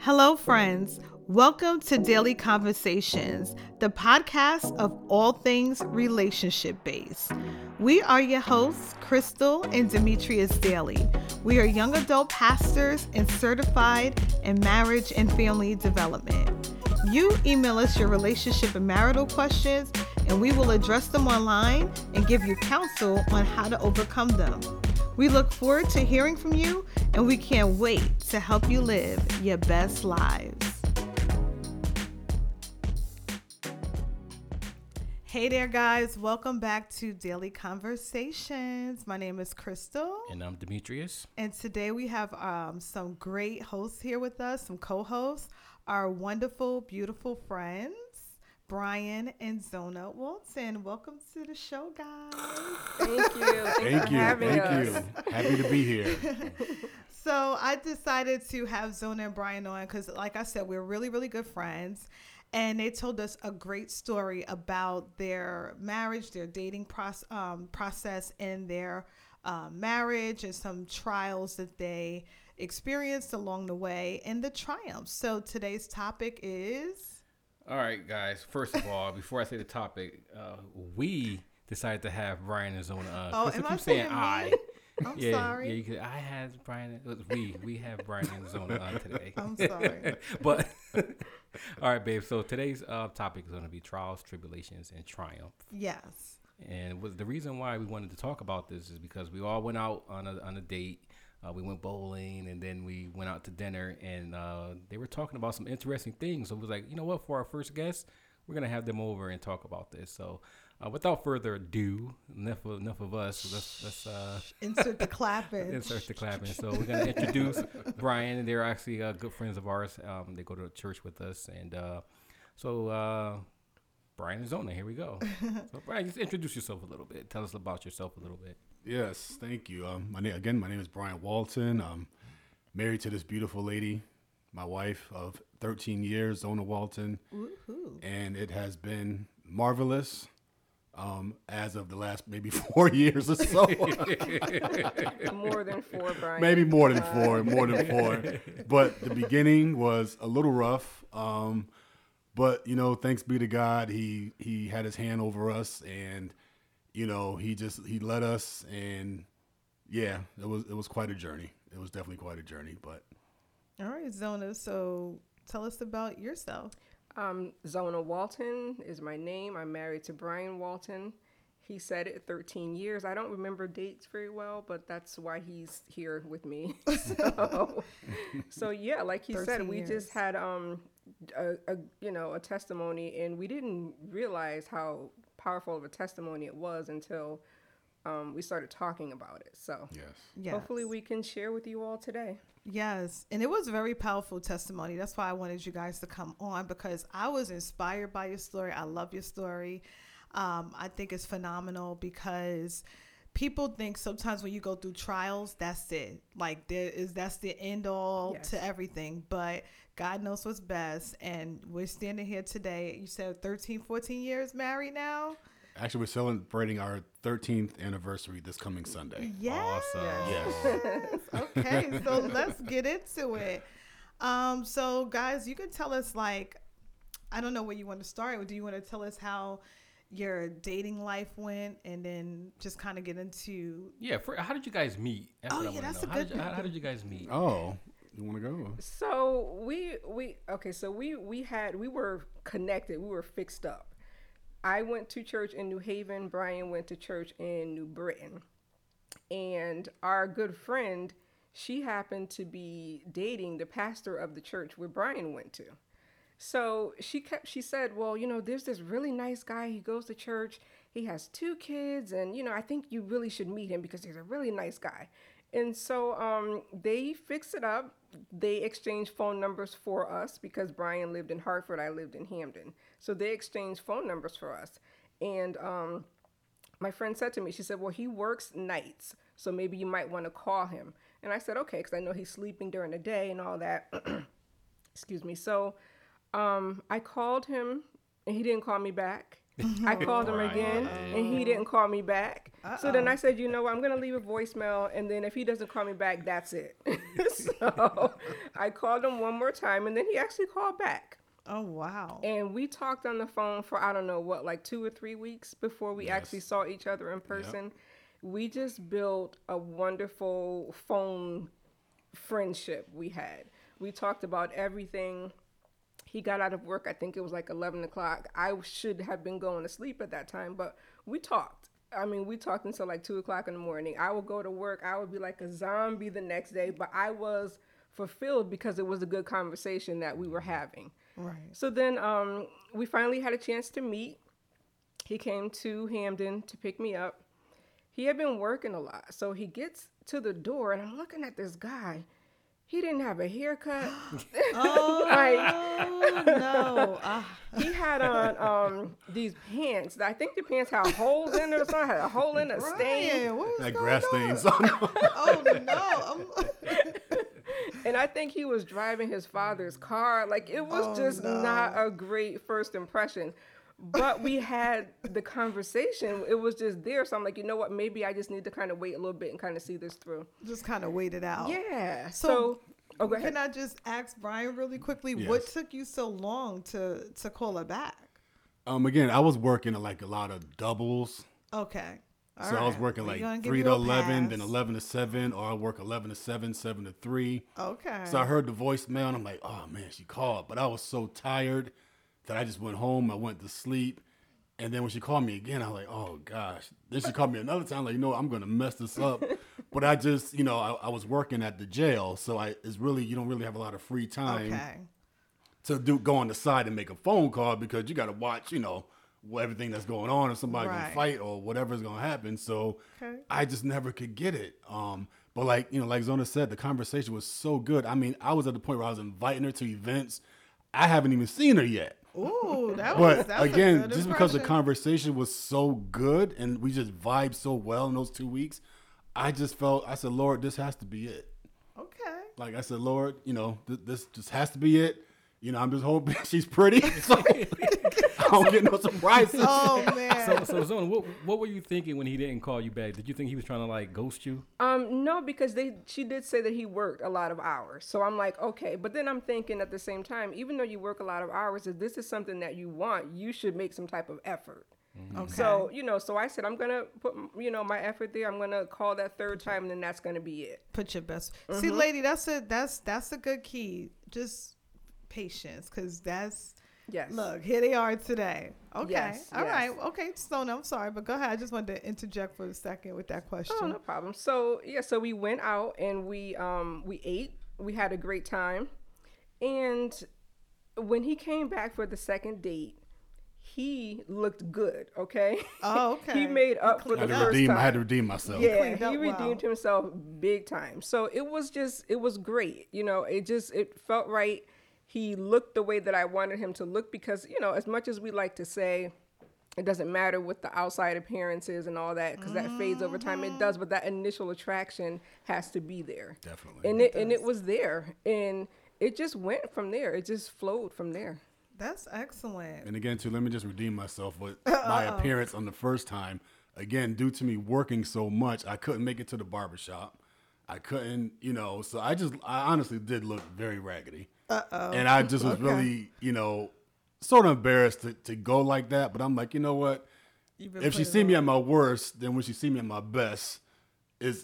Hello, friends. Welcome to Daily Conversations, the podcast of all things relationship-based. We are your hosts, Crystal and Demetrius Daly. We are young adult pastors and certified in marriage and family development. You email us your relationship and marital questions, and we will address them online and give you counsel on how to overcome them. We look forward to hearing from you, and we can't wait to help you live your best lives. Hey there, guys. Welcome back to Daily Conversations. My name is Crystal. And I'm Demetrius. And today we have some great hosts here with us, some co-hosts, our wonderful, beautiful friends, Brian and Zona Walton. Welcome to the show, guys. Thank you. Thank you for having us. Happy to be here. So I decided to have Zona and Brian on because, like I said, we're really, really good friends. And they told us a great story about their marriage, their dating process, and their marriage and some trials that they experienced along the way and the triumphs. So today's topic is... All right, guys. First of all, before I say the topic, we decided to have Brian and Zona. I'm sorry. Yeah, I had Brian. We have Brian and Zona on today. I'm sorry. But all right, babe. So today's topic is going to be trials, tribulations, and triumph. Yes. And the reason why we wanted to talk about this is because we all went out on a date. We went bowling, and then we went out to dinner, and they were talking about some interesting things. So it was like, you know what, for our first guest, we're going to have them over and talk about this. So without further ado, enough of us. Let's insert the clapping. So we're going to introduce Brian, and they're actually good friends of ours. They go to church with us. And Brian and Zona, here we go. So Brian, just introduce yourself a little bit. Tell us about yourself a little bit. Yes, thank you. My name is Brian Walton. I'm married to this beautiful lady, my wife of 13 years, Zona Walton. Woo-hoo. And it has been marvelous as of the last maybe 4 years or so. More than four, Brian. Maybe more than four. But the beginning was a little rough. But, you know, thanks be to God, he had his hand over us, and you know, he led us, and yeah, it was quite a journey. It was definitely quite a journey. But all right, Zona. So tell us about yourself. Zona Walton is my name. I'm married to Brian Walton. He said it 13 years. I don't remember dates very well, but that's why he's here with me. So yeah, like he said, we just had a testimony, and we didn't realize how powerful of a testimony it was until we started talking about it. So yes. Hopefully we can share with you all today. Yes. And it was a very powerful testimony. That's why I wanted you guys to come on, because I was inspired by your story. I love your story. I think it's phenomenal, because people think sometimes when you go through trials, that's it. Like that's the end all to everything. But God knows what's best. And we're standing here today. You said 13, 14 years married now? Actually, we're celebrating our 13th anniversary this coming Sunday. Yes. Awesome. Yes. Okay, so let's get into it. So, guys, you can tell us, like, I don't know where you want to start. Do you want to tell us how your dating life went, and then just kind of get into... Yeah, how did you guys meet? How did you guys meet? Oh, you want to go? So we were connected. We were fixed up. I went to church in New Haven. Brian went to church in New Britain. And our good friend, she happened to be dating the pastor of the church where Brian went to. So she said, well, you know, there's this really nice guy. He goes to church. He has 2 kids. And, you know, I think you really should meet him because he's a really nice guy. And so they fixed it up. They exchanged phone numbers for us because Brian lived in Hartford. I lived in Hamden. So they exchanged phone numbers for us. And my friend said to me, she said, well, he works nights. So maybe you might want to call him. And I said, okay, because I know he's sleeping during the day and all that. Excuse me. So I called him, and he didn't call me back. I called him again, and he didn't call me back. Uh-oh. So then I said, you know what, I'm going to leave a voicemail, and then if he doesn't call me back, that's it. So I called him one more time, and then he actually called back. Oh, wow. And we talked on the phone for, I don't know what, like 2 or 3 weeks before we actually saw each other in person. Yep. We just built a wonderful phone friendship we had. We talked about everything. He got out of work, I think it was like 11 o'clock. I should have been going to sleep at that time, but we talked. I mean, we talked until like 2 o'clock in the morning. I would go to work. I would be like a zombie the next day, but I was fulfilled because it was a good conversation that we were having. Right. So then we finally had a chance to meet. He came to Hamden to pick me up. He had been working a lot, so he gets to the door, and I'm looking at this guy. He didn't have a haircut. He had on these pants. I think the pants had holes in it or something. Had a hole in a stain. Like grass stains. And I think he was driving his father's car. Like, it was not a great first impression. But we had the conversation. It was just there. So I'm like, you know what? Maybe I just need to kind of wait a little bit and kind of see this through. Just kind of wait it out. Yeah. So go ahead. Can I just ask Brian really quickly, what took you so long to call her back? Again, I was working like a lot of doubles. Okay. All right. I was working like 3 to 11, then 11 to 7, or I work 11 to 7, 7 to 3. Okay. So I heard the voicemail, and I'm like, oh, man, she called. But I was so tired that I just went home, I went to sleep, and then when she called me again, I was like, oh gosh. Then she called me another time, like, you know what, I'm gonna mess this up. But I just, you know, I was working at the jail, so it's really, you don't really have a lot of free time to go on the side and make a phone call, because you gotta watch, you know, everything that's going on, or somebody gonna fight, or whatever's gonna happen. So I just never could get it. But like, you know, like Zona said, the conversation was so good. I mean, I was at the point where I was inviting her to events. I haven't even seen her yet. Ooh, that was again, a good just impression. Because the conversation was so good and we just vibed so well in those 2 weeks, I said, Lord, this has to be it. Okay. Like I said, Lord, you know, this just has to be it. You know, I'm just hoping she's pretty, so I don't get no surprises. Oh man. So Zona, what were you thinking when he didn't call you back? Did you think he was trying to like ghost you? No, because she did say that he worked a lot of hours. So I'm like, okay, but then I'm thinking at the same time, even though you work a lot of hours, if this is something that you want, you should make some type of effort. Mm-hmm. Okay. So, you know, so I said, I'm going to put, you know, my effort there. I'm going to call that third time, and then that's going to be it. Put your best. Mm-hmm. See, lady, that's a good key. Just patience, because that's look, here they are today. Okay. Right. Okay. So no, I'm sorry, but go ahead. I just wanted to interject for a second with that question. Oh, no problem. So so we went out and we ate. We had a great time. And when he came back for the second date, he looked good. Okay. Oh, okay. He made up for the first time. I had to redeem myself. Yeah, he redeemed himself big time. So it was great. You know, it felt right. He looked the way that I wanted him to look, because, you know, as much as we like to say it doesn't matter what the outside appearance is and all that, because that fades over time. It does. But that initial attraction has to be there. Definitely. And it was there, and it just went from there. It just flowed from there. That's excellent. And again, too, let me just redeem myself with my appearance on the first time. Again, due to me working so much, I couldn't make it to the barbershop. I couldn't, you know, so I honestly did look very raggedy. And I just was really, you know, sort of embarrassed to go like that. But I'm like, you know what? If she see me at my worst, then when she see me at my best,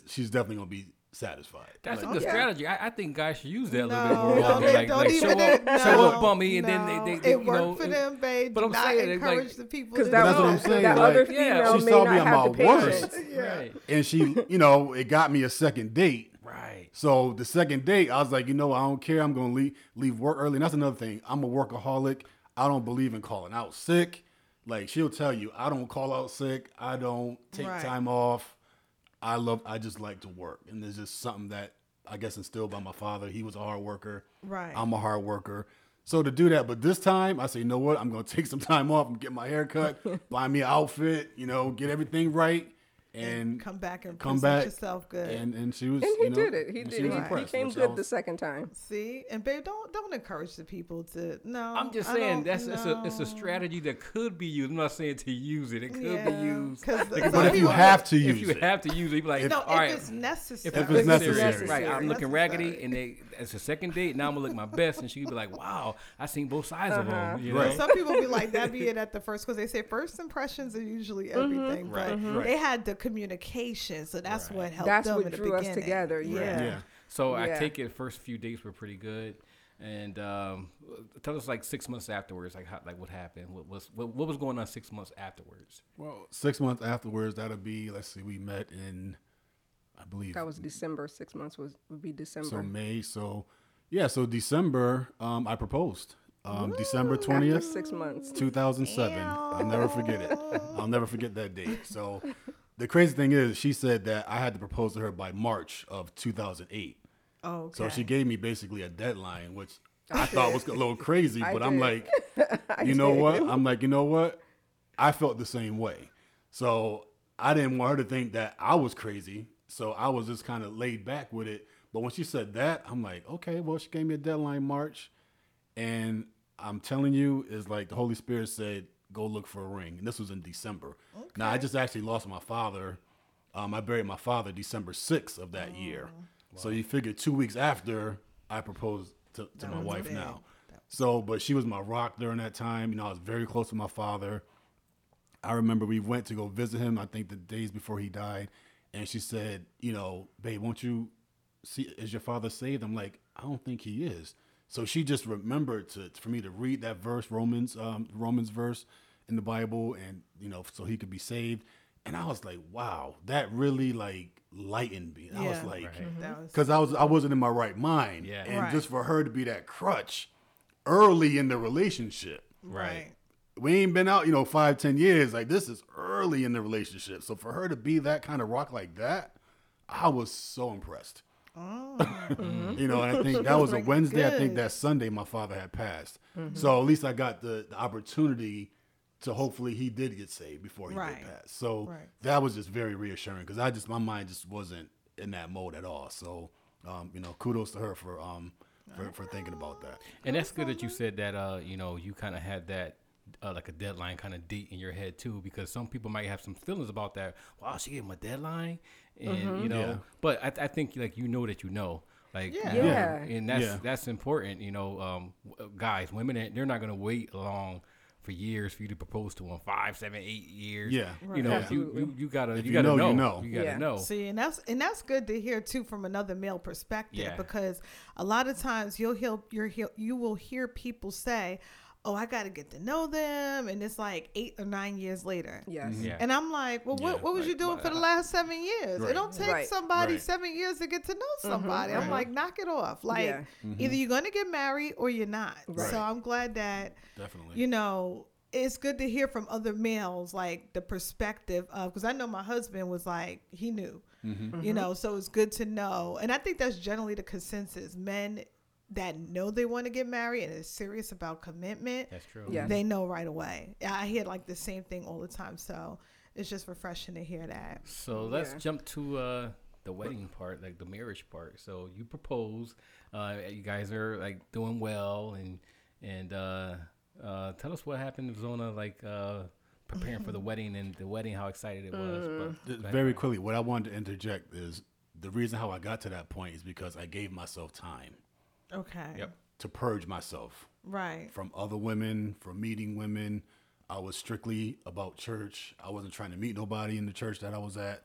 she's definitely going to be satisfied. That's a good strategy. I think guys should use that a little bit more. Show up bummy, and then they it worked for them, babe. But I'm saying, encourage the people. Because that's what I'm saying. That like, other female she saw me at my worst, and she, you know, it got me a second date. Right. So the second date, I was like, you know, I don't care. I'm going to leave work early. And that's another thing. I'm a workaholic. I don't believe in calling out sick. Like, she'll tell you, I don't call out sick. I don't take time off. I just like to work. And there's just something that I guess instilled by my father. He was a hard worker. Right. I'm a hard worker. So to do that, but this time I say, you know what? I'm going to take some time off and get my hair cut, buy me an outfit, you know, get everything right. and come back and present yourself good. And she was, and he did it. He did. He came good the second time. See, and babe, don't encourage the people to. No, I'm just saying it's a strategy that could be used. I'm not saying to use it. It could be used. But if you have to use it, you'd be like, all right, if it's necessary. If it's necessary, right? I'm looking raggedy, and it's a second date. Now I'm gonna look my best, and she'd be like, wow, I seen both sides of them. You know, some people be like, that be it at the first, because they say first impressions are usually everything. Right. They had the communication, so that's what helped them in the beginning. That's what drew us together. Yeah. So I take it first few dates were pretty good, and tell us like 6 months afterwards, like how, like what happened, what was going on 6 months afterwards. Well, 6 months afterwards, that'll be, let's see, we met in, I believe that was December. 6 months would be December. So May. So December, I proposed. December 20th, 6 months, 2007. Damn. I'll never forget it. I'll never forget that date. So the crazy thing is, she said that I had to propose to her by March of 2008. Oh, okay. So she gave me basically a deadline, which I thought was a little crazy, but I'm like, you know what? I felt the same way. So I didn't want her to think that I was crazy. So I was just kind of laid back with it. But when she said that, I'm like, okay, well, she gave me a deadline, March. And I'm telling you, it's like the Holy Spirit said, go look for a ring. And this was in December. Okay. Now, I just actually lost my father. I buried my father December 6th of that year. Wow. So you figure 2 weeks after I proposed to my wife now. So, but she was my rock during that time. You know, I was very close to my father. I remember we went to go visit him, I think the days before he died. And she said, you know, babe, won't you see, is your father saved? I'm like, I don't think he is. So she just remembered for me to read that verse, Romans verse in the Bible, and, you know, so he could be saved. And I was like, wow, that really like lightened me. And I was like, because I wasn't in my right mind. Yeah. And just for her to be that crutch early in the relationship. Right. We ain't been out, you know, 5-10 years. Like, this is early in the relationship. So for her to be that kind of rock like that, I was so impressed. Oh. You know, and I think that was a Wednesday. Good. I think that Sunday my father had passed. Mm-hmm. So at least I got the opportunity to, hopefully he did get saved before he did pass. So that was just very reassuring, because my mind just wasn't in that mode at all. So, you know, kudos to her for thinking about that. And that's good that you said that, you know, you kind of had that, like a deadline kind of date in your head too, because some people might have some feelings about that. Wow, she gave him a deadline. And you know, but I think, like, you know that you know, like, and that's important. You know, guys, women, they're not gonna wait long for years for you to propose to them. 5, 7, 8 years. Yeah, right. You know, you gotta know. See, and that's good to hear too from another male perspective, because a lot of times you will hear people say, oh, I got to get to know them. And it's like 8 or 9 years later. Yes. Yeah. And I'm like, well, what was you doing for the last 7 years? It don't take somebody 7 years to get to know somebody. I'm like, knock it off. Like, either you're going to get married or you're not. Right. So I'm glad that, definitely, you know, it's good to hear from other males, like the perspective of, because I know my husband was like, he knew, you know, so it's good to know. And I think that's generally the consensus. Men that know they want to get married and is serious about commitment, that's true. Yeah. They know right away. I hear like the same thing all the time, so it's just refreshing to hear that. So let's jump to the wedding part, like the marriage part. So you propose, you guys are like doing well, and tell us what happened to Zona, like preparing for the wedding, how excited it was. But very quickly, what I wanted to interject is the reason how I got to that point is because I gave myself time. Okay. Yep. To purge myself. Right. From other women, from meeting women. I was strictly about church. I wasn't trying to meet nobody in the church that I was at.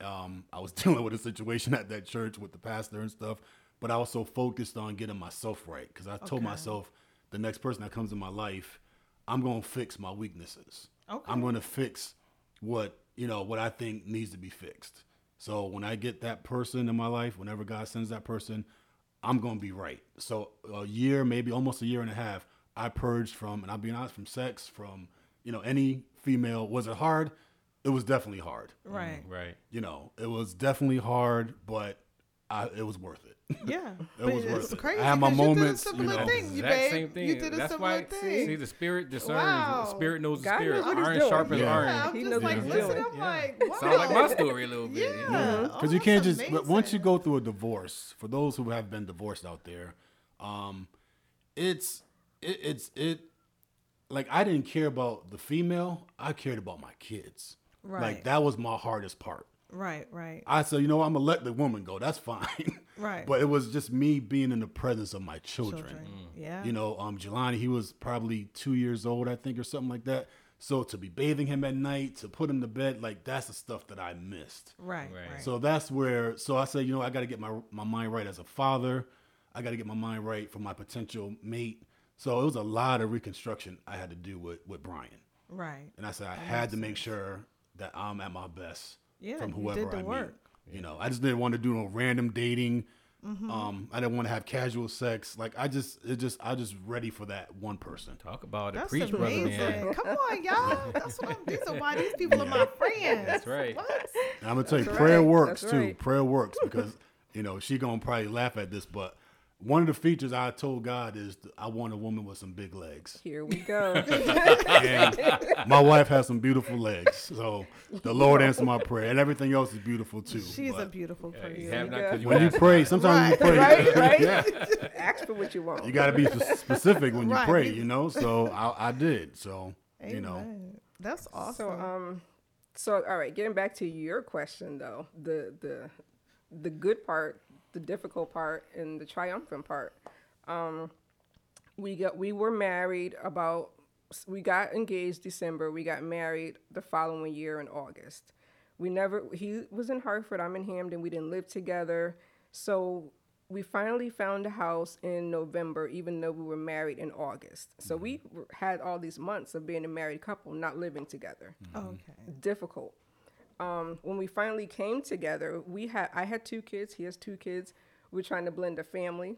I was dealing with a situation at that church with the pastor and stuff, but I was so focused on getting myself right. Cause I told myself, the next person that comes in my life, I'm going to fix my weaknesses. Okay. I'm going to fix what I think needs to be fixed. So when I get that person in my life, whenever God sends that person, I'm going to be right. So a year, maybe almost a year and a half, I purged from, and I'll be honest, from sex, from, you know, any female. Was it hard? It was definitely hard. Right. You know, it was definitely hard, but it was worth it. Yeah. It was worth it. Crazy. I had my moments. You did a similar thing, you babe. Same thing. You did a similar thing. See, the spirit discerns. Wow. The spirit knows the spirit. Iron sharpens iron. I'm just listen, I'm like, wow. Sounds like my story a little bit. Yeah. Because you can't just, but once you go through a divorce, for those who have been divorced out there, like, I didn't care about the female. I cared about my kids. Right. Like, that was my hardest part. Right, right. I said, you know what? I'm going to let the woman go. That's fine. Right. But it was just me being in the presence of my children. Mm. Yeah. You know, Jelani, he was probably 2 years old, I think, or something like that. So to be bathing him at night, to put him to bed, like, that's the stuff that I missed. Right, right. So that's where, so I said, you know, I got to get my mind right as a father. I got to get my mind right for my potential mate. So it was a lot of reconstruction I had to do with Brian. Right. And I said, I had to make sure that I'm at my best from whoever I meet. You know, I just didn't want to do no random dating. Mm-hmm. I didn't want to have casual sex. Like, I just ready for that one person. Talk about it. That's preach, amazing. Brother, man. Come on, y'all. That's what I'm doing. So why these people are my friends. That's right. What? And I'm going to tell you, prayer works, too. Right. Prayer works because, you know, she going to probably laugh at this, but one of the features I told God is I want a woman with some big legs. Here we go. And my wife has some beautiful legs. So the Lord answered my prayer. And everything else is beautiful, too. She's a beautiful person. When you pray, sometimes you pray. Right, right. Yeah. Ask for what you want. You got to be specific when you pray, you know. So I did. So, amen. You know. That's awesome. So, all right, getting back to your question, though, the good part, the difficult part, and the triumphant part. We got engaged December. We got married the following year in August. He was in Hartford, I'm in Hamden. We didn't live together. So we finally found a house in November, even though we were married in August. So mm-hmm. we had all these months of being a married couple, not living together. Mm-hmm. Okay. Difficult. When we finally came together, I had 2 kids. He has 2 kids. We're trying to blend a family.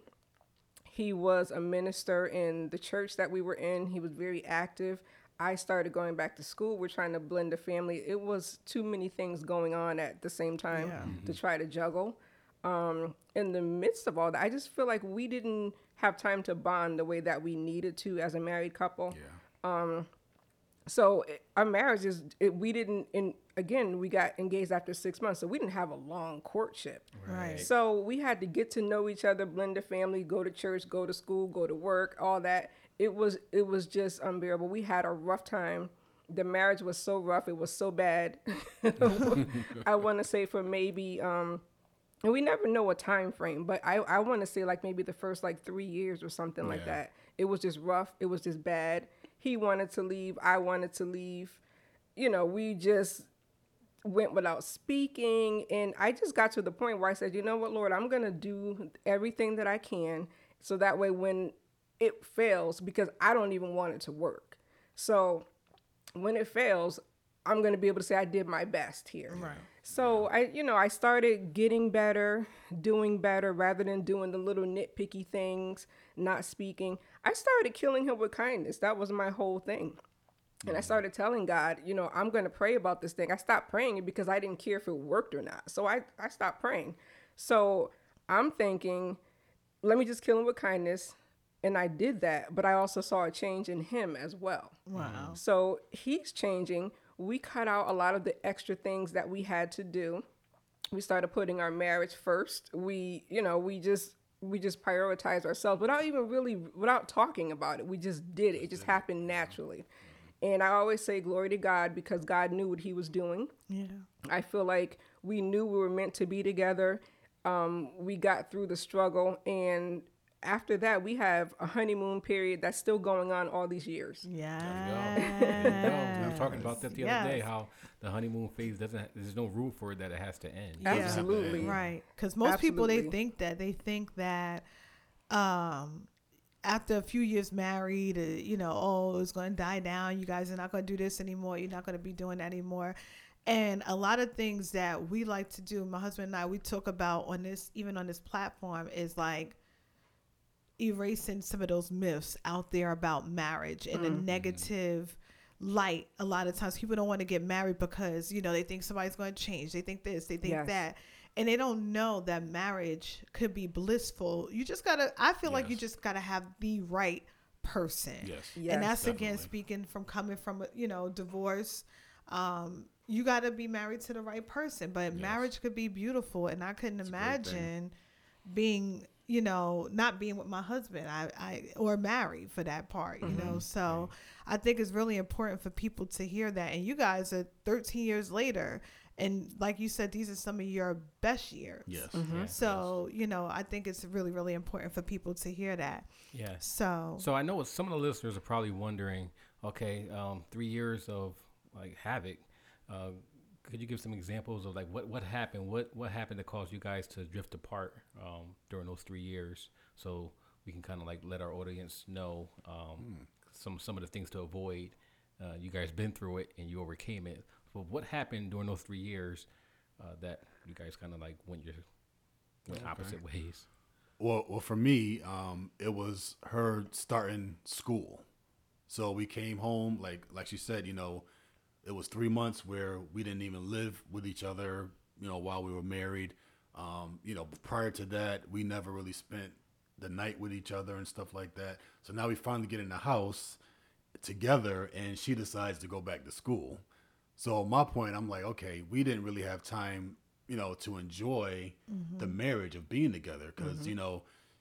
He was a minister in the church that we were in. He was very active. I started going back to school. We're trying to blend a family. It was too many things going on at the same time to try to juggle. In the midst of all that, I just feel like we didn't have time to bond the way that we needed to as a married couple. Yeah. So our marriage we got engaged after 6 months, so we didn't have a long courtship. Right. So we had to get to know each other, blend the family, go to church, go to school, go to work, all that. It was just unbearable. We had a rough time. The marriage was so rough. It was so bad. I want to say for maybe, and we never know a time frame, but I want to say like maybe the first like 3 years or something like that. It was just rough. It was just bad. He wanted to leave. I wanted to leave. You know, we just went without speaking. And I just got to the point where I said, you know what, Lord, I'm going to do everything that I can. So that way when it fails, because I don't even want it to work. So when it fails, I'm going to be able to say I did my best here. Right. So I started getting better, doing better rather than doing the little nitpicky things, not speaking. I started killing him with kindness. That was my whole thing. And I started telling God, you know, I'm going to pray about this thing. I stopped praying because I didn't care if it worked or not. So I stopped praying. So I'm thinking, let me just kill him with kindness. And I did that. But I also saw a change in him as well. Wow. So he's changing. We cut out a lot of the extra things that we had to do. We started putting our marriage first. We just prioritize ourselves without talking about it. We just did it. It just happened naturally. And I always say glory to God because God knew what he was doing. Yeah. I feel like we knew we were meant to be together. We got through the struggle. And after that, we have a honeymoon period that's still going on all these years. Yeah. There we go. I was talking about that the other day, how the honeymoon phase there's no rule for it that it has to end. Yeah. Absolutely. Right. Because most people, they think that after a few years married, it's going to die down. You guys are not going to do this anymore. You're not going to be doing that anymore. And a lot of things that we like to do, my husband and I, we talk about on this platform is like, erasing some of those myths out there about marriage in a negative light. A lot of times people don't want to get married because, they think somebody's going to change. They think this, they think that. and they don't know that marriage could be blissful. You just gotta, I feel like you just gotta have the right person. Yes. And that's definitely. Again, speaking from coming from, divorce, you gotta be married to the right person, but marriage could be beautiful. And I couldn't imagine being, not being with my husband, or married for that part, so I think it's really important for people to hear that. And you guys are 13 years later. And like you said, these are some of your best years. Yes. Mm-hmm. So, I think it's really, really important for people to hear that. Yes. So I know some of the listeners are probably wondering, 3 years of like havoc, could you give some examples of like what happened? What happened to cause you guys to drift apart during those 3 years? So we can kind of like let our audience know some of the things to avoid. You guys been through it and you overcame it. But what happened during those 3 years that you guys kind of like went opposite ways? Well, for me, it was her starting school. So we came home, like she said, it was 3 months where we didn't even live with each other, while we were married. Prior to that, we never really spent the night with each other and stuff like that. So now we finally get in the house together and she decides to go back to school. So my point, I'm like, okay, we didn't really have time, to enjoy the marriage of being together because,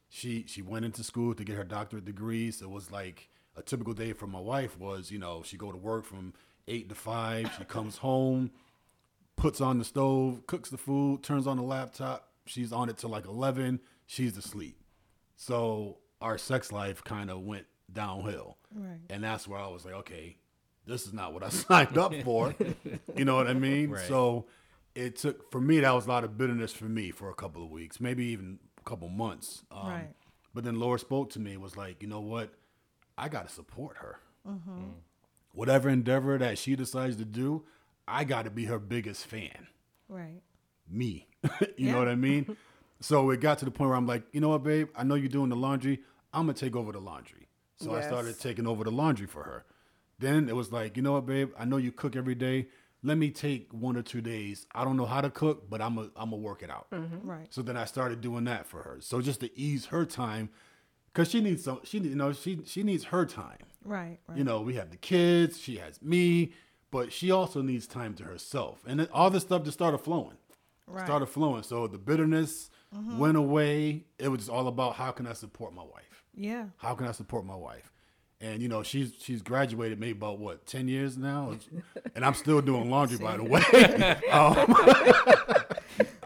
she went into school to get her doctorate degree. So it was like a typical day for my wife was, she go to work from 8 to 5. She comes home, puts on the stove, cooks the food, turns on the laptop. She's on it till like 11. She's asleep. So our sex life kind of went downhill. Right. And that's where I was like, okay, this is not what I signed up for. You know what I mean? Right. So it took, for me, that was a lot of bitterness for me for a couple of weeks, maybe even a couple months. Right. But then Laura spoke to me, was like, you know what? I got to support her. Mm-hmm. Mm. Whatever endeavor that she decides to do, I got to be her biggest fan. Right. Me. You know what I mean? So it got to the point where I'm like, you know what, babe? I know you're doing the laundry. I'm going to take over the laundry. So I started taking over the laundry for her. Then it was like, you know what, babe? I know you cook every day. Let me take 1 or 2 days. I don't know how to cook, but I'm a work it out. Mm-hmm. Right. So then I started doing that for her. So just to ease her time, because she needs she needs her time. Right, right. We have the kids. She has me, but she also needs time to herself. And then all this stuff just started flowing. Right. Started flowing. So the bitterness went away. It was all about how can I support my wife? Yeah. How can I support my wife? And she's graduated maybe about 10 years now, and I'm still doing laundry by the way.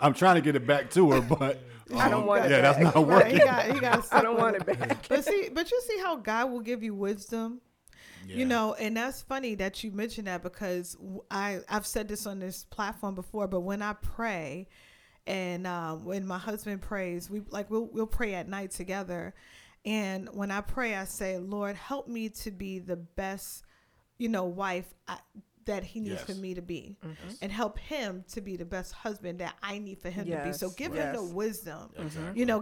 I'm trying to get it back to her, but I don't want it. Yeah, back. That's not working. I don't want it back. But you see how God will give you wisdom, And that's funny that you mentioned that because I've said this on this platform before. But when I pray, and when my husband prays, we'll pray at night together. And when I pray, I say, Lord, help me to be the best, wife that he needs for me to be and help him to be the best husband that I need for him to be. So give him the wisdom,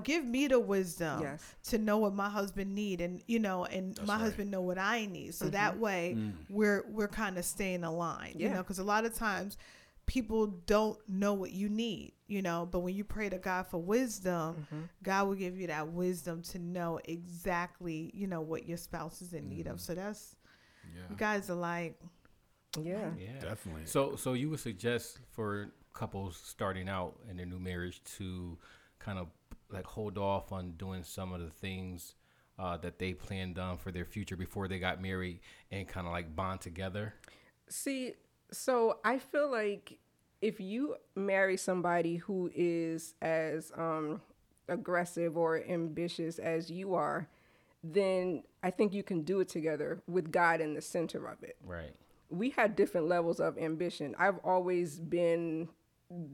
give me the wisdom to know what my husband need and that's my husband know what I need. So that way we're kind of staying aligned, because a lot of times people don't know what you need, but when you pray to God for wisdom, God will give you that wisdom to know exactly, what your spouse is in need of. So that's, you guys are like, definitely. So you would suggest for couples starting out in their new marriage to kind of like hold off on doing some of the things that they planned on for their future before they got married and kind of like bond together. See, so I feel like if you marry somebody who is as aggressive or ambitious as you are, then I think you can do it together with God in the center of it. Right. We have different levels of ambition. I've always been,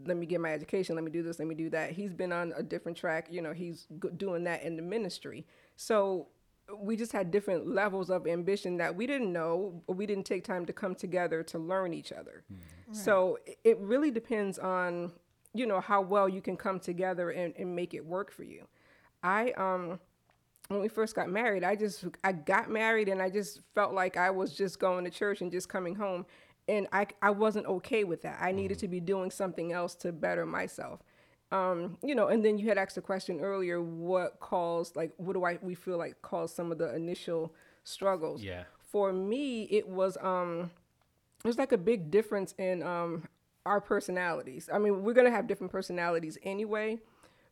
let me get my education, let me do this, let me do that. He's been on a different track. He's doing that in the ministry. So we just had different levels of ambition that we didn't know. We didn't take time to come together to learn each other. Mm-hmm. Right. So it really depends on, how well you can come together and make it work for you. When we first got married, I got married and I just felt like I was just going to church and just coming home. And I wasn't okay with that. I needed to be doing something else to better myself. And then you had asked a question earlier, what do we feel like caused some of the initial struggles? Yeah. For me, it was, there's like a big difference in our personalities. I mean, we're going to have different personalities anyway,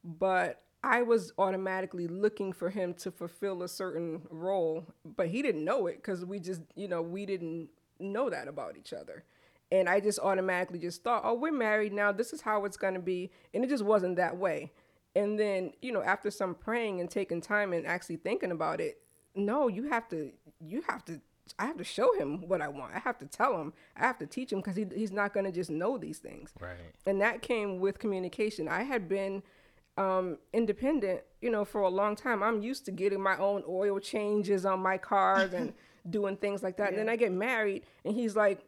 but I was automatically looking for him to fulfill a certain role, but he didn't know it because we just, we didn't know that about each other. And I just automatically just thought, oh, we're married now. This is how it's going to be. And it just wasn't that way. And then, after some praying and taking time and actually thinking about it, no, I have to show him what I want. I have to tell him. I have to teach him because he's not going to just know these things. Right. And that came with communication. I had been independent, for a long time. I'm used to getting my own oil changes on my cars and doing things like that. Yeah. And then I get married and he's like,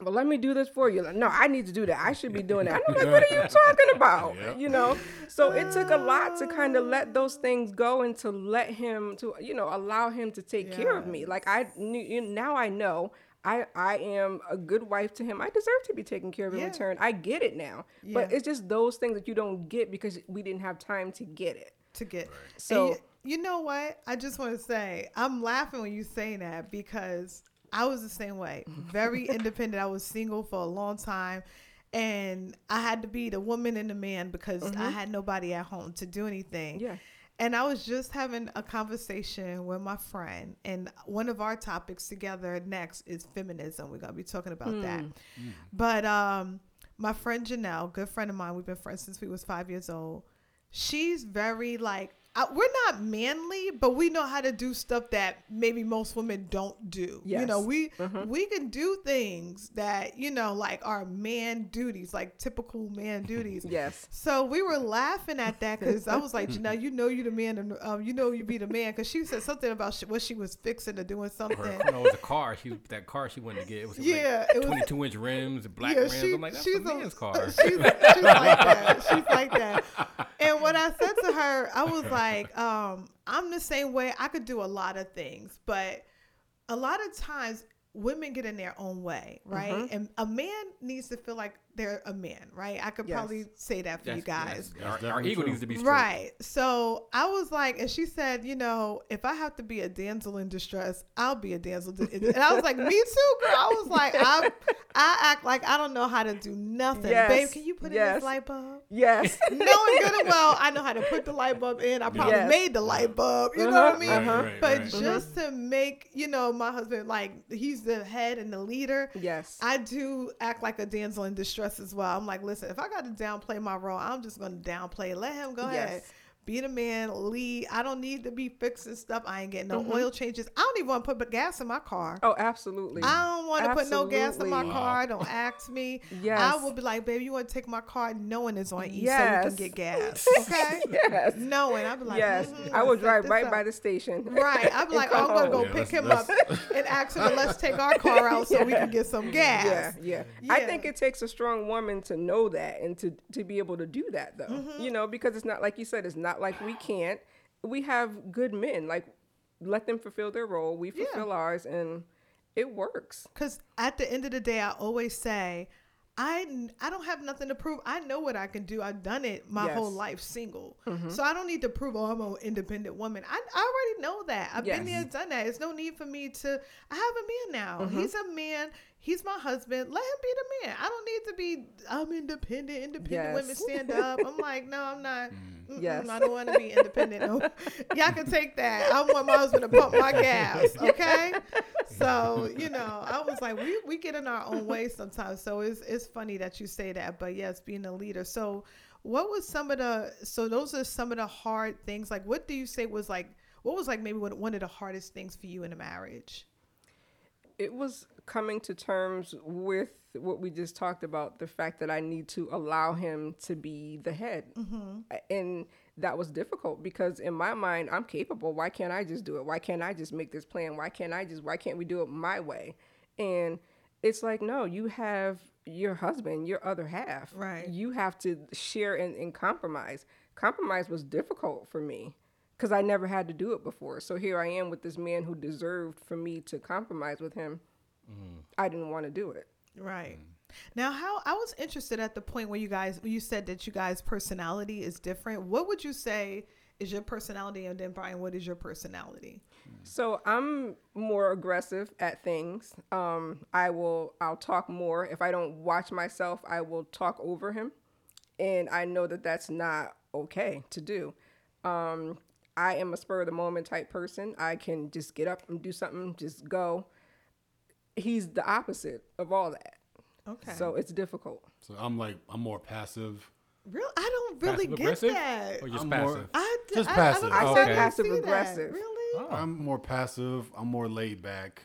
well, let me do this for you. Like, no, I need to do that. I should be doing that. And I'm like, what are you talking about? Yep. So it took a lot to kind of let those things go and to let him to, allow him to take care of me. Like I knew, now I know I am a good wife to him. I deserve to be taken care of in return. I get it now. Yeah. But it's just those things that you don't get because we didn't have time to get it. So you know what? I just want to say, I'm laughing when you say that because I was the same way, very independent. I was single for a long time and I had to be the woman and the man because I had nobody at home to do anything. Yeah. And I was just having a conversation with my friend and one of our topics together next is feminism. We're going to be talking about that. Mm. But my friend Janelle, good friend of mine, we've been friends since we was 5 years old. She's very like, we're not manly, but we know how to do stuff that maybe most women don't do. Yes. We can do things that, like our man duties, like typical man duties. Yes. So we were laughing at that because I was like, Janelle, you the man, and you be the man. Because she said something about what she was fixing or doing something. It was a car. That car she wanted to get. It was it was 22-inch rims, black rims. I'm like, that's a man's car. She's like that. She's like that. And when I said to her, I was like, I'm the same way. I could do a lot of things, but a lot of times women get in their own way, right? Mm-hmm. And a man needs to feel like they're a man, right? I could probably say that for you guys. Our ego needs to be strong. Right. So I was like, and she said, if I have to be a damsel in distress, I'll be a damsel. And I was like, me too, girl. I was like, I act like I don't know how to do nothing. Yes. Babe, can you put in this light bulb? Yes. Knowing good and well, I know how to put the light bulb in. I probably made the light bulb. You know what I mean? Right, but just to make, my husband, like, he's the head and the leader. Yes. I do act like a damsel in distress as well. I'm like, listen, if I got to downplay my role, I'm just going to downplay. Let him go ahead. Be the man, lead. I don't need to be fixing stuff. I ainain't getting no oil changes. I don't even want to put gas in my car. Oh, absolutely. I don't want to put no gas in my car. Don't ask me. Yes. I will be like, baby, you want to take my car knowing it's on E so we can get gas. Okay? Yes. Knowing. I'll be like, I will drive right by the station. Right. I'll be like, I'm going to go pick him up and ask him, let's take our car out so we can get some gas. Yeah. I think it takes a strong woman to know that and to be able to do that, though. Mm-hmm. Because it's not, like you said, it's not like we can't. We have good men. Like, let them fulfill their role. We fulfill ours, and it works. Because at the end of the day, I always say, I don't have nothing to prove. I know what I can do. I've done it my whole life single. Mm-hmm. So I don't need to prove, I'm an independent woman. I already know that. I've been there, done that. There's no need for me to. I have a man now. Mm-hmm. He's a man. He's my husband. Let him be the man. I don't need to be, I'm independent. Independent women stand up. I'm like, no, I'm not. I don't want to be independent. No. Y'all can take that. I want my husband to pump my gas. Okay? So, I was like, we get in our own way sometimes. So it's funny that you say that. But yes, being a leader. So what was some of the, so those are some of the hard things. Like, what do you say was like, what was like maybe one of the hardest things for you in a marriage? It was coming to terms with what we just talked about, the fact that I need to allow him to be the head. Mm-hmm. And that was difficult because in my mind, I'm capable. Why can't I just do it? Why can't I just make this plan? Why can't we do it my way? And it's like, no, you have your husband, your other half. Right. You have to share and compromise. Compromise was difficult for me, because I never had to do it before. So here I am with this man who deserved for me to compromise with him. Mm. I didn't want to do it. Right. Now, how I was interested at the point where you said that you guys' personality is different. What would you say is your personality? And then, Brian, what is your personality? So I'm more aggressive at things. I'll talk more. If I don't watch myself, I will talk over him. And I know that that's not okay to do. I am a spur of the moment type person. I can just get up and do something, just go. He's the opposite of all that. Okay. So it's difficult. So I'm more passive. Real? I don't really get aggressive? That. Or just I'm passive? More, just passive. I said okay. Passive aggressive. Really? Oh. I'm more passive. I'm more laid back.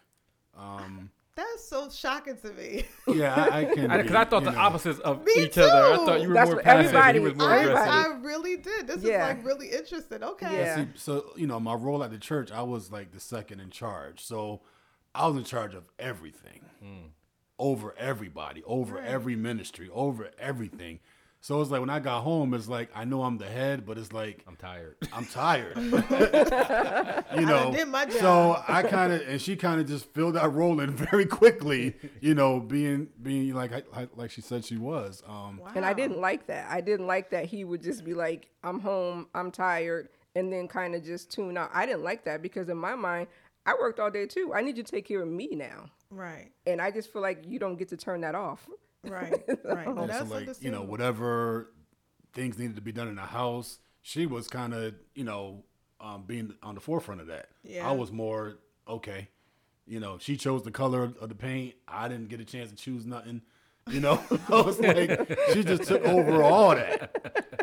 That's so shocking to me. Yeah, I can. Because I thought the opposites of each other. I thought you were more passive and he was more aggressive. I really did. This is really interesting. Okay. Yeah. See, so, my role at the church, I was the second in charge. So I was in charge of everything. Mm. Over everybody, over every ministry, over everything. So it's when I got home, it's I know I'm the head, but it's I'm tired. I did my job. So I she kind of just filled that role in very quickly, being like she said she was. Wow. And I didn't like that. I didn't like that he would just be like, I'm home, I'm tired, and then kind of just tune out. I didn't like that because in my mind, I worked all day too. I need you to take care of me now. Right. And I just feel like you don't get to turn that off. Right, right. And that's whatever things needed to be done in the house, she was kind of, being on the forefront of that. Yeah. I was more, okay. She chose the color of the paint. I didn't get a chance to choose nothing. I was she just took over all that.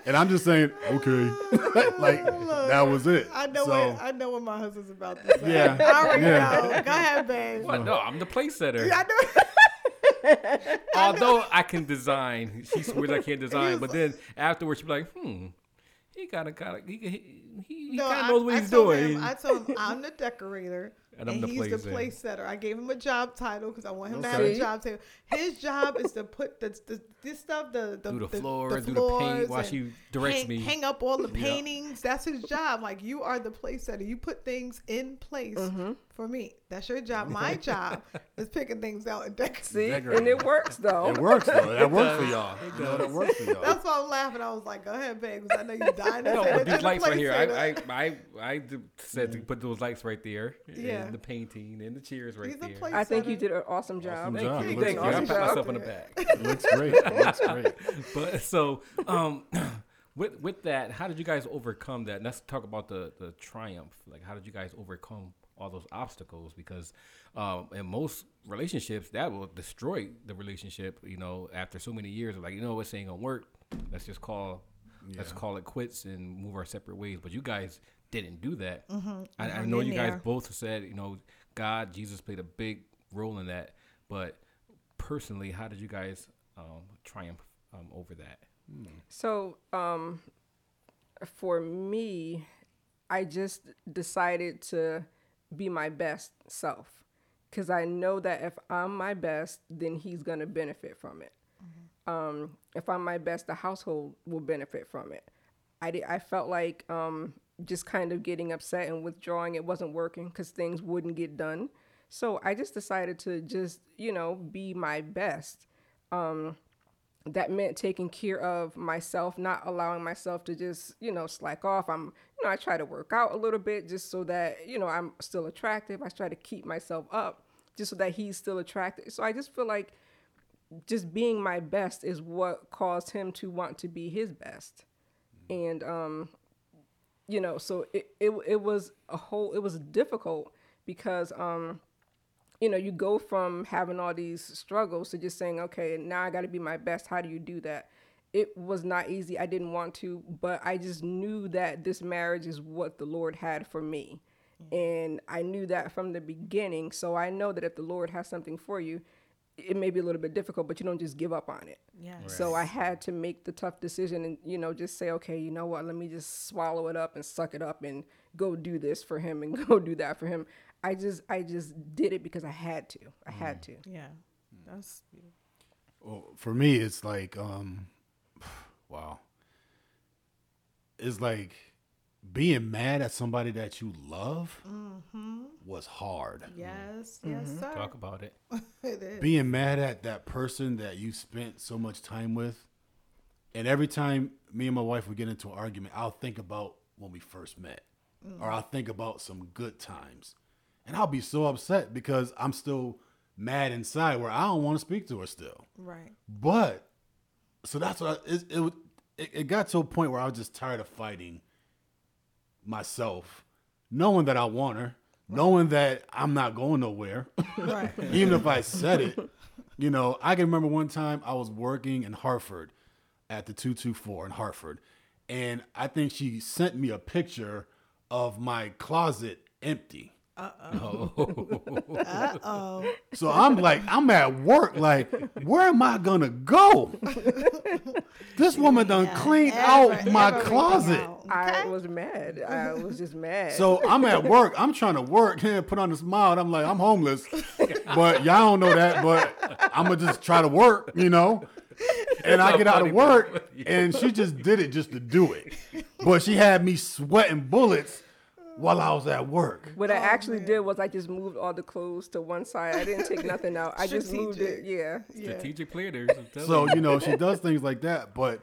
And I'm just saying, okay. Look, that was it. I know what my husband's about to say. Yeah. I already know. Go ahead, babe. Well, no, I'm the place setter. Yeah, I know. Although I can design, she swears I can't design. But then afterwards, she'd be like, he kind of knows what he's doing. I told him I'm the decorator and he's the place setter. I gave him a job title because I want him to have a job title. His job is to put this stuff, do the floors, do the paint while she directs me. Hang up all the paintings. That's his job. You are the place setter. You put things in place. Mm-hmm. For me, that's your job. My job is picking things out and decorating. See, and it works though. It works though. That works for y'all. That works for y'all. That's why I'm laughing. I was like, "Go ahead, babe," because I know you're dying. No, these lights right here. I said to put those lights right there. Yeah. And the painting and the chairs right there. I think you did an awesome job. Thank you. I pat myself on the back. It looks great. But so, with that, how did you guys overcome that? Let's talk about the triumph. How did you guys overcome all those obstacles, because in most relationships that will destroy the relationship. After so many years, this ain't gonna work. Let's just call it quits and move our separate ways. But you guys didn't do that. Mm-hmm. I know you guys both said, God, Jesus played a big role in that. But personally, how did you guys triumph over that? So for me, I just decided to be my best self, because I know that if I'm my best, then he's going to benefit from it. Mm-hmm. If I'm my best, the household will benefit from it. I felt like just kind of getting upset and withdrawing, it wasn't working because things wouldn't get done. So I just decided to just, be my best. That meant taking care of myself, not allowing myself to just, slack off. I try to work out a little bit just so that, I'm still attractive. I try to keep myself up just so that he's still attractive. So I just feel like just being my best is what caused him to want to be his best. And, so it was it was difficult because, you go from having all these struggles to just saying, okay, now I got to be my best. How do you do that? It was not easy. I didn't want to, but I just knew that this marriage is what the Lord had for me. Mm-hmm. And I knew that from the beginning. So I know that if the Lord has something for you, it may be a little bit difficult, but you don't just give up on it. Yes. Right. So I had to make the tough decision and, just say, okay, you know what, let me just swallow it up and suck it up and go do this for him and go do that for him. I just did it because I had to. I had to. Yeah. That's beautiful. Well, for me, it's wow. It's being mad at somebody that you love. Mm-hmm. was hard. Yes, yes, sir. Talk about it. It is. Being mad at that person that you spent so much time with. And every time me and my wife would get into an argument, I'll think about when we first met. Mm. Or I'll think about some good times. And I'll be so upset because I'm still mad inside where I don't want to speak to her still. Right. But, so that's what it got to a point where I was just tired of fighting myself, knowing that I want her, knowing that I'm not going nowhere, right. Even if I said it. You know, I can remember one time I was working in Hartford at the 224 in Hartford, and I think she sent me a picture of my closet empty. Uh-oh. So I'm like, I'm at work, like, where am I going to go? This woman done cleaned out my closet. I was mad. I was just mad. So I'm at work. I'm trying to work and put on a smile. And I'm like, I'm homeless. But y'all don't know that. But I'm going to just try to work, you know. And I get out of work. And she just did it just to do it. But she had me sweating bullets. While I was at work. What I actually did was I just moved all the clothes to one side. I didn't take nothing out. I just moved it. Yeah. Strategic planner. So, you know, she does things like that. But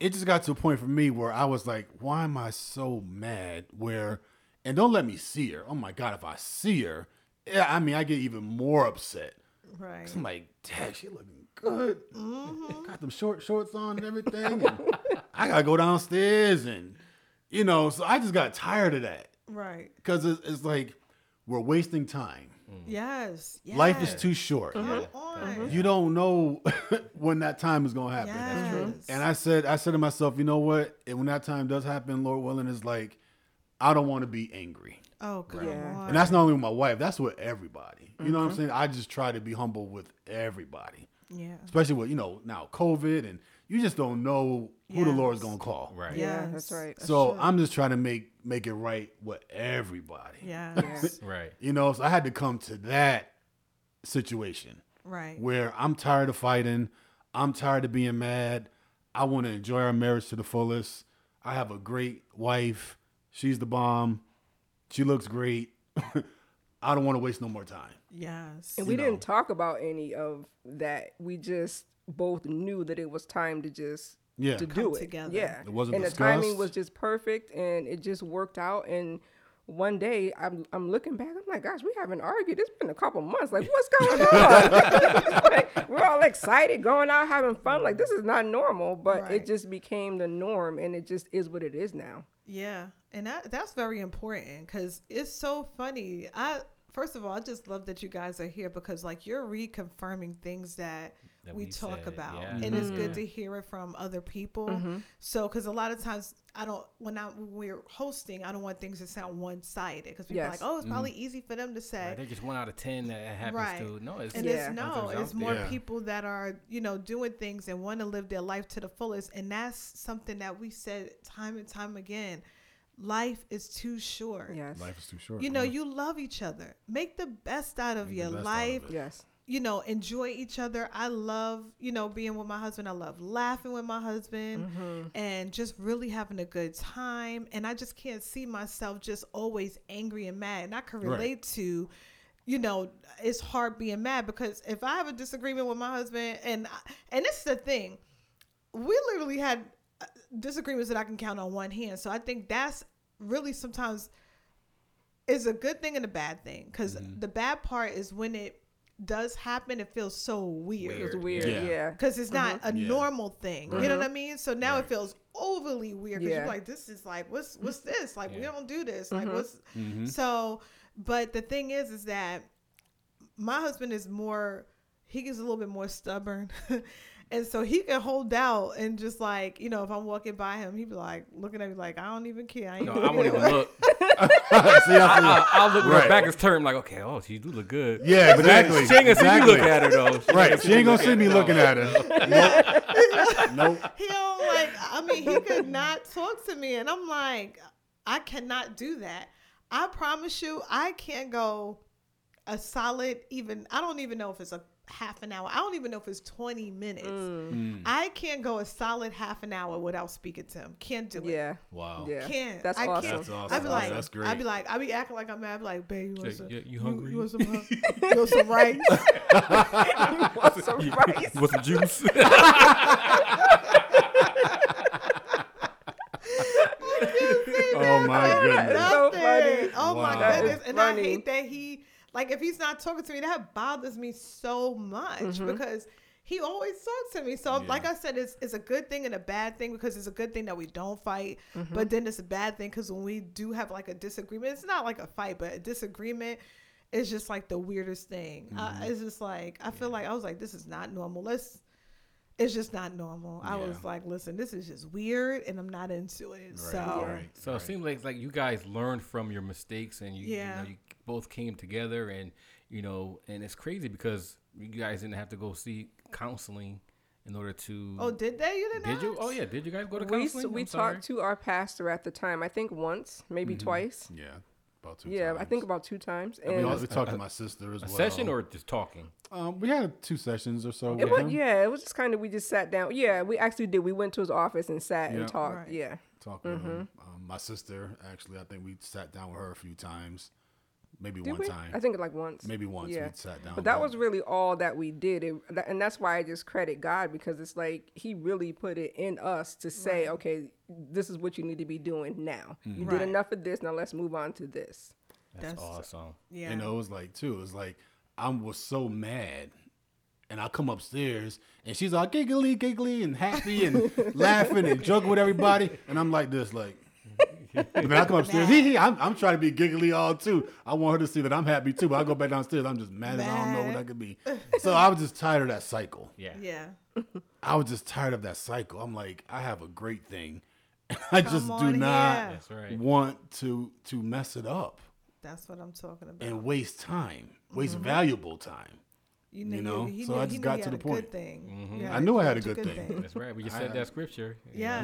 it just got to a point for me where I was like, why am I so mad? And don't let me see her. Oh, my God. If I see her, I mean, I get even more upset. Right. I'm like, dang, she looking good. Mm-hmm. Got them shorts on and everything. And I got to go downstairs. And, you know, so I just got tired of that. Right. Because it's like we're wasting time. Mm. Yes. Life is too short. Mm-hmm. You don't know when that time is going to happen. Yes. That's true. And I said to myself, you know what? And when that time does happen, Lord willing, it's like, I don't want to be angry. Oh, God. Yeah. And that's not only with my wife. That's with everybody. You know what I'm saying? I just try to be humble with everybody. Yeah. Especially with, you know, now COVID, and you just don't know who the Lord's going to call. Right. Yeah, that's right. So I'm just trying to make it right with everybody. Yes. Right. You know, so I had to come to that situation. Right. Where I'm tired of fighting. I'm tired of being mad. I want to enjoy our marriage to the fullest. I have a great wife. She's the bomb. She looks great. I don't want to waste no more time. Yes. And we didn't talk about any of that. We just both knew that it was time to just to do it together. Yeah. It wasn't discussed. And the timing was just perfect, and it just worked out. And one day I'm looking back, I'm like, gosh, we haven't argued. It's been a couple months. Like, what's going on? Like, we're all excited, going out, having fun. Like, this is not normal, but it just became the norm, and it just is what it is now. Yeah. And that's very important, because it's so funny. First of all, I just love that you guys are here, because, like, you're reconfirming things that we talk about. Yeah. And it's good to hear it from other people. Mm-hmm. So, because a lot of times when we're hosting, I don't want things to sound one-sided, because people are like, oh, it's probably easy for them to say. Right. They're just 1 out of 10 that happens to. No, it's more people that are, you know, doing things and want to live their life to the fullest. And that's something that we said time and time again. Life is too short. Yes. Life is too short. You know, you love each other. Make the best out of your life. Yes. You know, enjoy each other. I love, you know, being with my husband. I love laughing with my husband and just really having a good time. And I just can't see myself just always angry and mad. And I can relate to, you know, it's hard being mad, because if I have a disagreement with my husband, and this is the thing, we literally had disagreements that I can count on one hand. So I think that's really sometimes is a good thing and a bad thing, because the bad part is when it does happen, it feels so weird. It's weird, because it's not a normal thing. You know what I mean? So now it feels overly weird, because you're like, this is like, what's this? Like, we don't do this. Like, what's so? But the thing is that my husband is more. He gets a little bit more stubborn. And so he can hold out and just, like, you know, if I'm walking by him, he'd be like, looking at me like, I don't even care. I won't even look. I'll look at her back his term like, okay, oh, she do look good. Yeah, exactly. She ain't going to see me look at her, though. She ain't going to see me looking at her. Nope. He don't, like, I mean, he could not talk to me. And I'm like, I cannot do that. I promise you, I can't go a solid, even, I don't even know if it's a half an hour. I don't even know if it's 20 minutes. I can't go a solid half an hour without speaking to him. Can't do it. Yeah. Wow. Yeah. Can't. That's awesome. That's awesome. I'd be like, that's great. I'd be acting like I'm mad. I'd be like, babe, you want some? You hungry? You want some? You want some rice? You want some rice? You want some juice? Oh my goodness. So funny. Oh wow. My goodness. And funny. I hate that he, like, if he's not talking to me, that bothers me so much because he always talks to me. So like I said, it's a good thing and a bad thing, because it's a good thing that we don't fight, but then it's a bad thing because when we do have like a disagreement, it's not like a fight, but a disagreement is just like the weirdest thing. It's just like, I feel like I was like, this is not normal. It's just not normal. I was like, listen, this is just weird and I'm not into it. So it seems like you guys learned from your mistakes and you know, you both came together and, you know, and it's crazy because you guys didn't have to go see counseling in order to. Oh, did they? You didn't? Did you? Oh yeah. Did you guys go to counseling? We talked to our pastor at the time. I think once, maybe twice. Yeah. About two times. I think about two times. And we also talked to my sister as well. A session or just talking? We had two sessions or so. It was just kind of, we just sat down. Yeah, we actually did. We went to his office and sat and talked. Right. Yeah. Talked with him. My sister, actually, I think we sat down with her a few times. Maybe did one we? Time. I think like once. Maybe once we sat down. But that was really all that we did. And that's why I just credit God, because it's like he really put it in us to say, okay, this is what you need to be doing now. You did enough of this. Now let's move on to this. That's awesome. Yeah. And it was like, I was so mad. And I come upstairs and she's all giggly and happy and laughing and joking with everybody. And I'm like this, like. But I come upstairs, I'm trying to be giggly all too. I want her to see that I'm happy too, but I go back downstairs, I'm just mad and I don't know what I could be. So I was just tired of that cycle. Yeah. I was just tired of that cycle. I'm like, I have a great thing. I just do not want to mess it up. That's what I'm talking about. And waste time. Waste valuable time. You know? So I just got to the point. I knew I had a good thing. That's right. We just said that scripture. Yeah.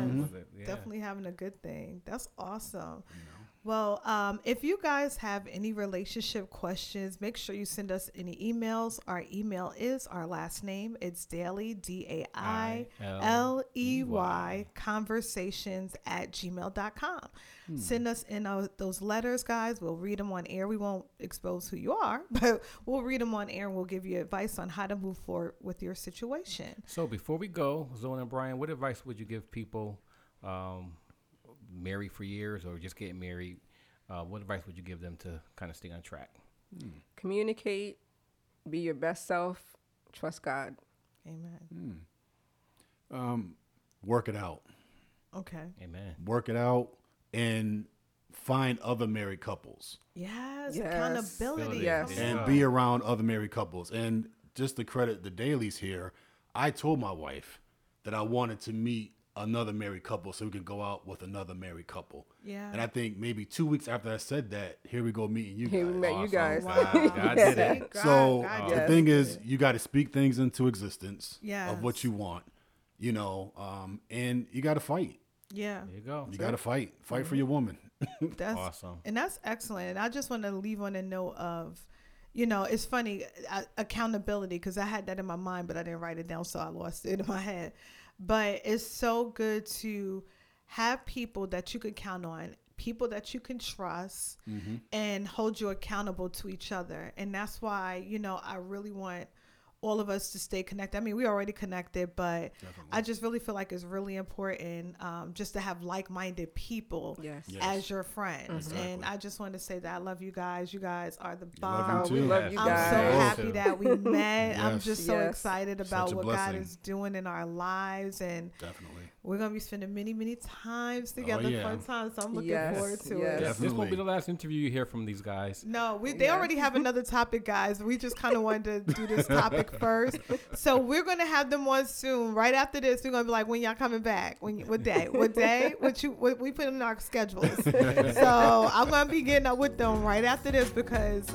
Definitely having a good thing. That's awesome. You know. Well, if you guys have any relationship questions, make sure you send us any emails. Our email is our last name. It's daily, DAILEY, conversations@gmail.com. Send us in those letters, guys. We'll read them on air. We won't expose who you are, but we'll read them on air and we'll give you advice on how to move forward with your situation. So before we go, Zona and Brian, what advice would you give people married for years or just getting married? What advice would you give them to kind of stay on track? Communicate, be your best self, trust God. Amen. Work it out. Okay. Amen. Work it out and find other married couples. Yes. Accountability. Yes. And be around other married couples. And just to credit the Dailies here, I told my wife that I wanted to meet another married couple so we could go out with another married couple. Yeah. And I think maybe 2 weeks after I said that, here we go meeting you guys. We met you guys. Wow. God did it. So the thing is, you got to speak things into existence of what you want, you know, and you got to fight. Yeah. There you go. You got to fight for your woman. That's awesome. And that's excellent. And I just want to leave on a note of, you know, it's funny, accountability, because I had that in my mind, but I didn't write it down, so I lost it in my head. But it's so good to have people that you can count on, people that you can trust, and hold you accountable to each other. And that's why, you know, I really want all of us to stay connected. I mean, we're already connected, but definitely. I just really feel like it's really important just to have like-minded people as your friends. Exactly. And I just want to say that I love you guys. You guys are the bomb. Love you too. We love you guys. I'm so happy that we met. Yes. I'm just so excited about what God is doing in our lives. And definitely. We're going to be spending many, many times together, fun times. So I'm looking forward to it. Definitely. This won't be the last interview you hear from these guys. No, they already have another topic, guys. We just kind of wanted to do this topic first. So we're going to have them on soon. Right after this, we're going to be like, when y'all coming back? What day? What we put in our schedules. So I'm going to be getting up with them right after this, because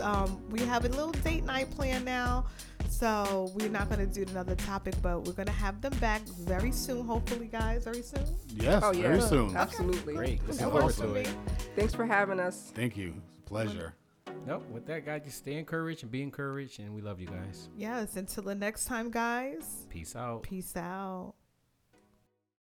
we have a little date night planned now. So we're not going to do another topic, but we're going to have them back very soon. Hopefully, guys, very soon. Yes, very soon. Absolutely. Great. Thanks for having us. Thank you. Pleasure. Nope. With that, guys, just stay encouraged and be encouraged. And we love you guys. Yes. Until the next time, guys. Peace out. Peace out.